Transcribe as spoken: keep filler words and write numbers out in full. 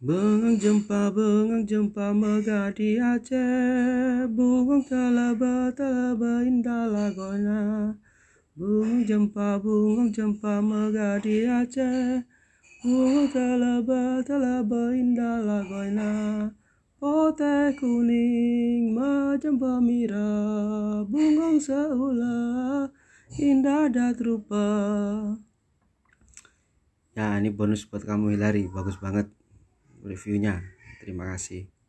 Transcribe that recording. Bungong Jeumpa, Bungong Jeumpa megah di Aceh. Bungong Kalaba, Kalaba indah lagona. Bungong Jeumpa, Bungong Jeumpa megah di Aceh. Bungong Kalaba, Kalaba indah lagona. Poteh kuning majempa merah, bungong seula indah dat rupa. Ya, ini bonus buat kamu Hilary, bagus banget reviewnya, terima kasih.